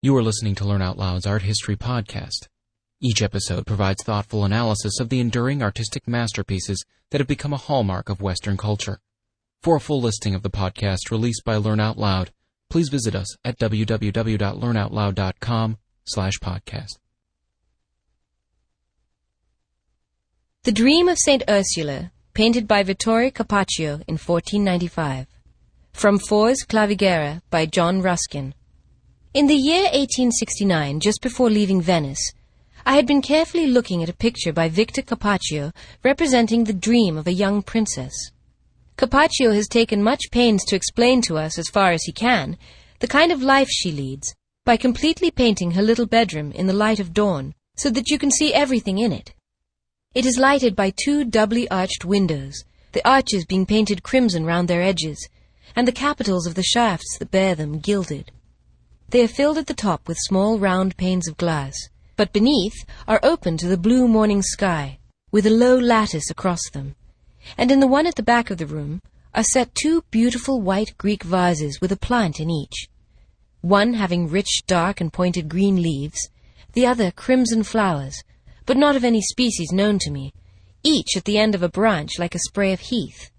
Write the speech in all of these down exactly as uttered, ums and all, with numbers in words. You are listening to Learn Out Loud's Art History Podcast. Each episode provides thoughtful analysis of the enduring artistic masterpieces that have become a hallmark of Western culture. For a full listing of the podcast released by Learn Out Loud, please visit us at w w w dot learn out loud dot com slash podcast. The Dream of Saint Ursula, painted by Vittore Carpaccio in fourteen ninety-five. From Fors Clavigera by John Ruskin. In the year eighteen sixty-nine, just before leaving Venice, I had been carefully looking at a picture by Vittore Carpaccio representing the dream of a young princess. Carpaccio has taken much pains to explain to us, as far as he can, the kind of life she leads, by completely painting her little bedroom in the light of dawn, so that you can see everything in it. It is lighted by two doubly arched windows, the arches being painted crimson round their edges, and the capitals of the shafts that bear them gilded. They are filled at the top with small round panes of glass, but beneath are open to the blue morning sky, with a low lattice across them. And in the one at the back of the room are set two beautiful white Greek vases with a plant in each, one having rich, dark, and pointed green leaves, the other crimson flowers, but not of any species known to me, each at the end of a branch like a spray of heath.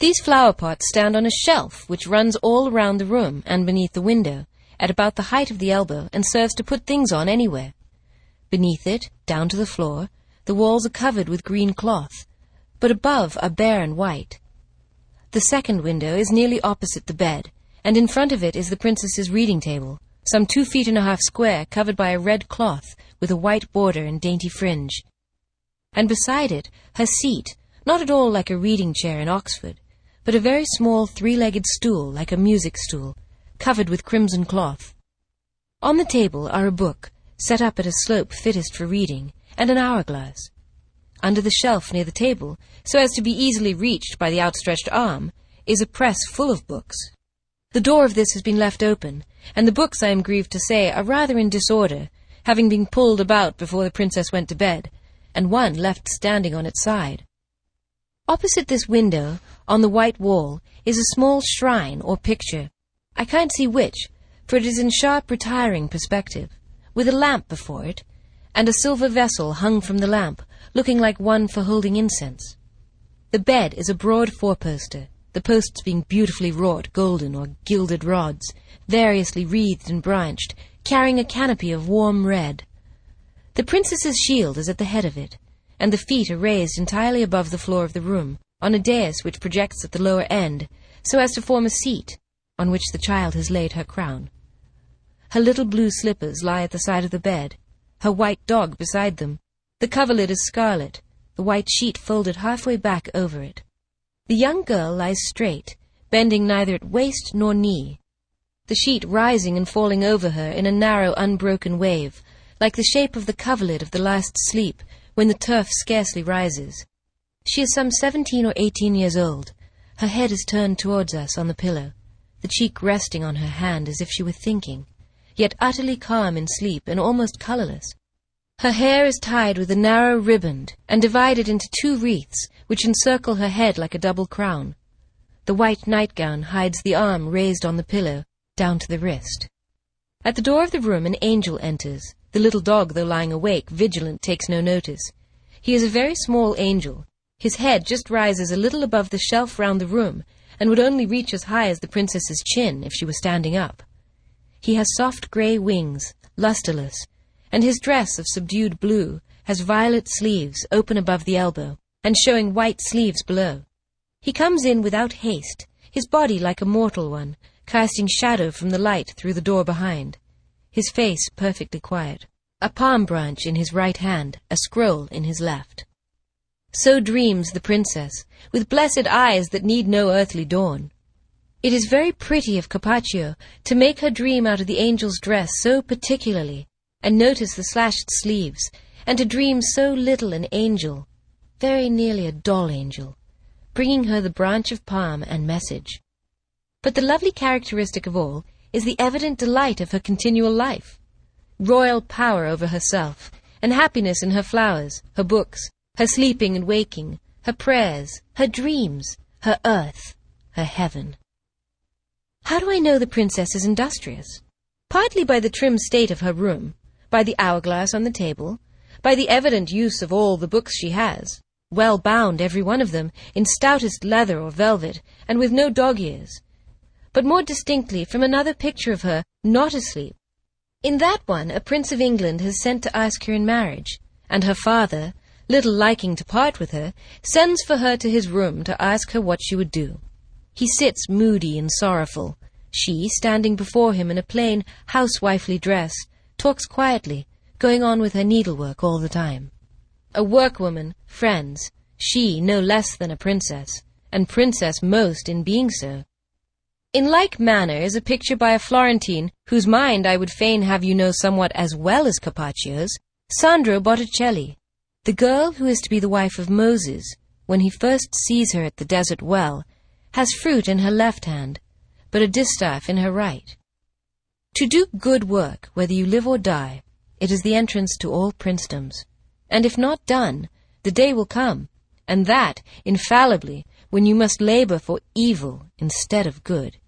These flower pots stand on a shelf which runs all round the room and beneath the window, at about the height of the elbow, and serves to put things on anywhere. Beneath it, down to the floor, the walls are covered with green cloth, but above are bare and white. The second window is nearly opposite the bed, and in front of it is the princess's reading table, some two feet and a half square, covered by a red cloth with a white border and dainty fringe. And beside it, her seat, not at all like a reading chair in Oxford, but a very small three-legged stool like a music stool, covered with crimson cloth. On the table are a book, set up at a slope fittest for reading, and an hourglass. Under the shelf near the table, so as to be easily reached by the outstretched arm, is a press full of books. The door of this has been left open, and the books, I am grieved to say, are rather in disorder, having been pulled about before the princess went to bed, and one left standing on its side. Opposite this window, on the white wall, is a small shrine or picture. I can't see which, for it is in sharp retiring perspective, with a lamp before it, and a silver vessel hung from the lamp, looking like one for holding incense. The bed is a broad four-poster, the posts being beautifully wrought golden or gilded rods, variously wreathed and branched, carrying a canopy of warm red. The princess's shield is at the head of it, and the feet are raised entirely above the floor of the room, on a dais which projects at the lower end, so as to form a seat, on which the child has laid her crown. Her little blue slippers lie at the side of the bed, her white dog beside them. The coverlid is scarlet, the white sheet folded halfway back over it. The young girl lies straight, bending neither at waist nor knee, the sheet rising and falling over her in a narrow, unbroken wave, like the shape of the coverlid of the last sleep, when the turf scarcely rises. She is some seventeen or eighteen years old. Her head is turned towards us on the pillow, the cheek resting on her hand as if she were thinking, yet utterly calm in sleep and almost colourless. Her hair is tied with a narrow riband and divided into two wreaths, which encircle her head like a double crown. The white nightgown hides the arm raised on the pillow, down to the wrist. At the door of the room an angel enters. The little dog, though lying awake, vigilant, takes no notice. He is a very small angel. His head just rises a little above the shelf round the room, and would only reach as high as the princess's chin if she were standing up. He has soft grey wings, lustreless, and his dress of subdued blue has violet sleeves open above the elbow, and showing white sleeves below. He comes in without haste, his body like a mortal one, casting shadow from the light through the door behind, his face perfectly quiet, a palm branch in his right hand, a scroll in his left. So dreams the princess, with blessed eyes that need no earthly dawn. It is very pretty of Carpaccio to make her dream out of the angel's dress so particularly, and notice the slashed sleeves, and to dream so little an angel, very nearly a doll angel, bringing her the branch of palm and message. But the lovely characteristic of all is the evident delight of her continual life, royal power over herself, and happiness in her flowers, her books, her sleeping and waking, her prayers, her dreams, her earth, her heaven. How do I know the princess is industrious? partly by the trim state of her room, by the hourglass on the table, by the evident use of all the books she has, well bound every one of them, in stoutest leather or velvet, and with no dog-ears, but more distinctly from another picture of her, not asleep. In that one a Prince of England has sent to ask her in marriage, and her father, little liking to part with her, sends for her to his room to ask her what she would do. He sits moody and sorrowful. She, standing before him in a plain, housewifely dress, talks quietly, going on with her needlework all the time. A workwoman, friends, she no less than a princess, and princess most in being so. In like manner is a picture by a Florentine, whose mind I would fain have you know somewhat as well as Carpaccio's, Sandro Botticelli, the girl who is to be the wife of Moses, when he first sees her at the desert well, has fruit in her left hand, but a distaff in her right. To do good work, whether you live or die, it is the entrance to all princedoms, and if not done, the day will come, and that, infallibly, when you must labor for evil instead of good.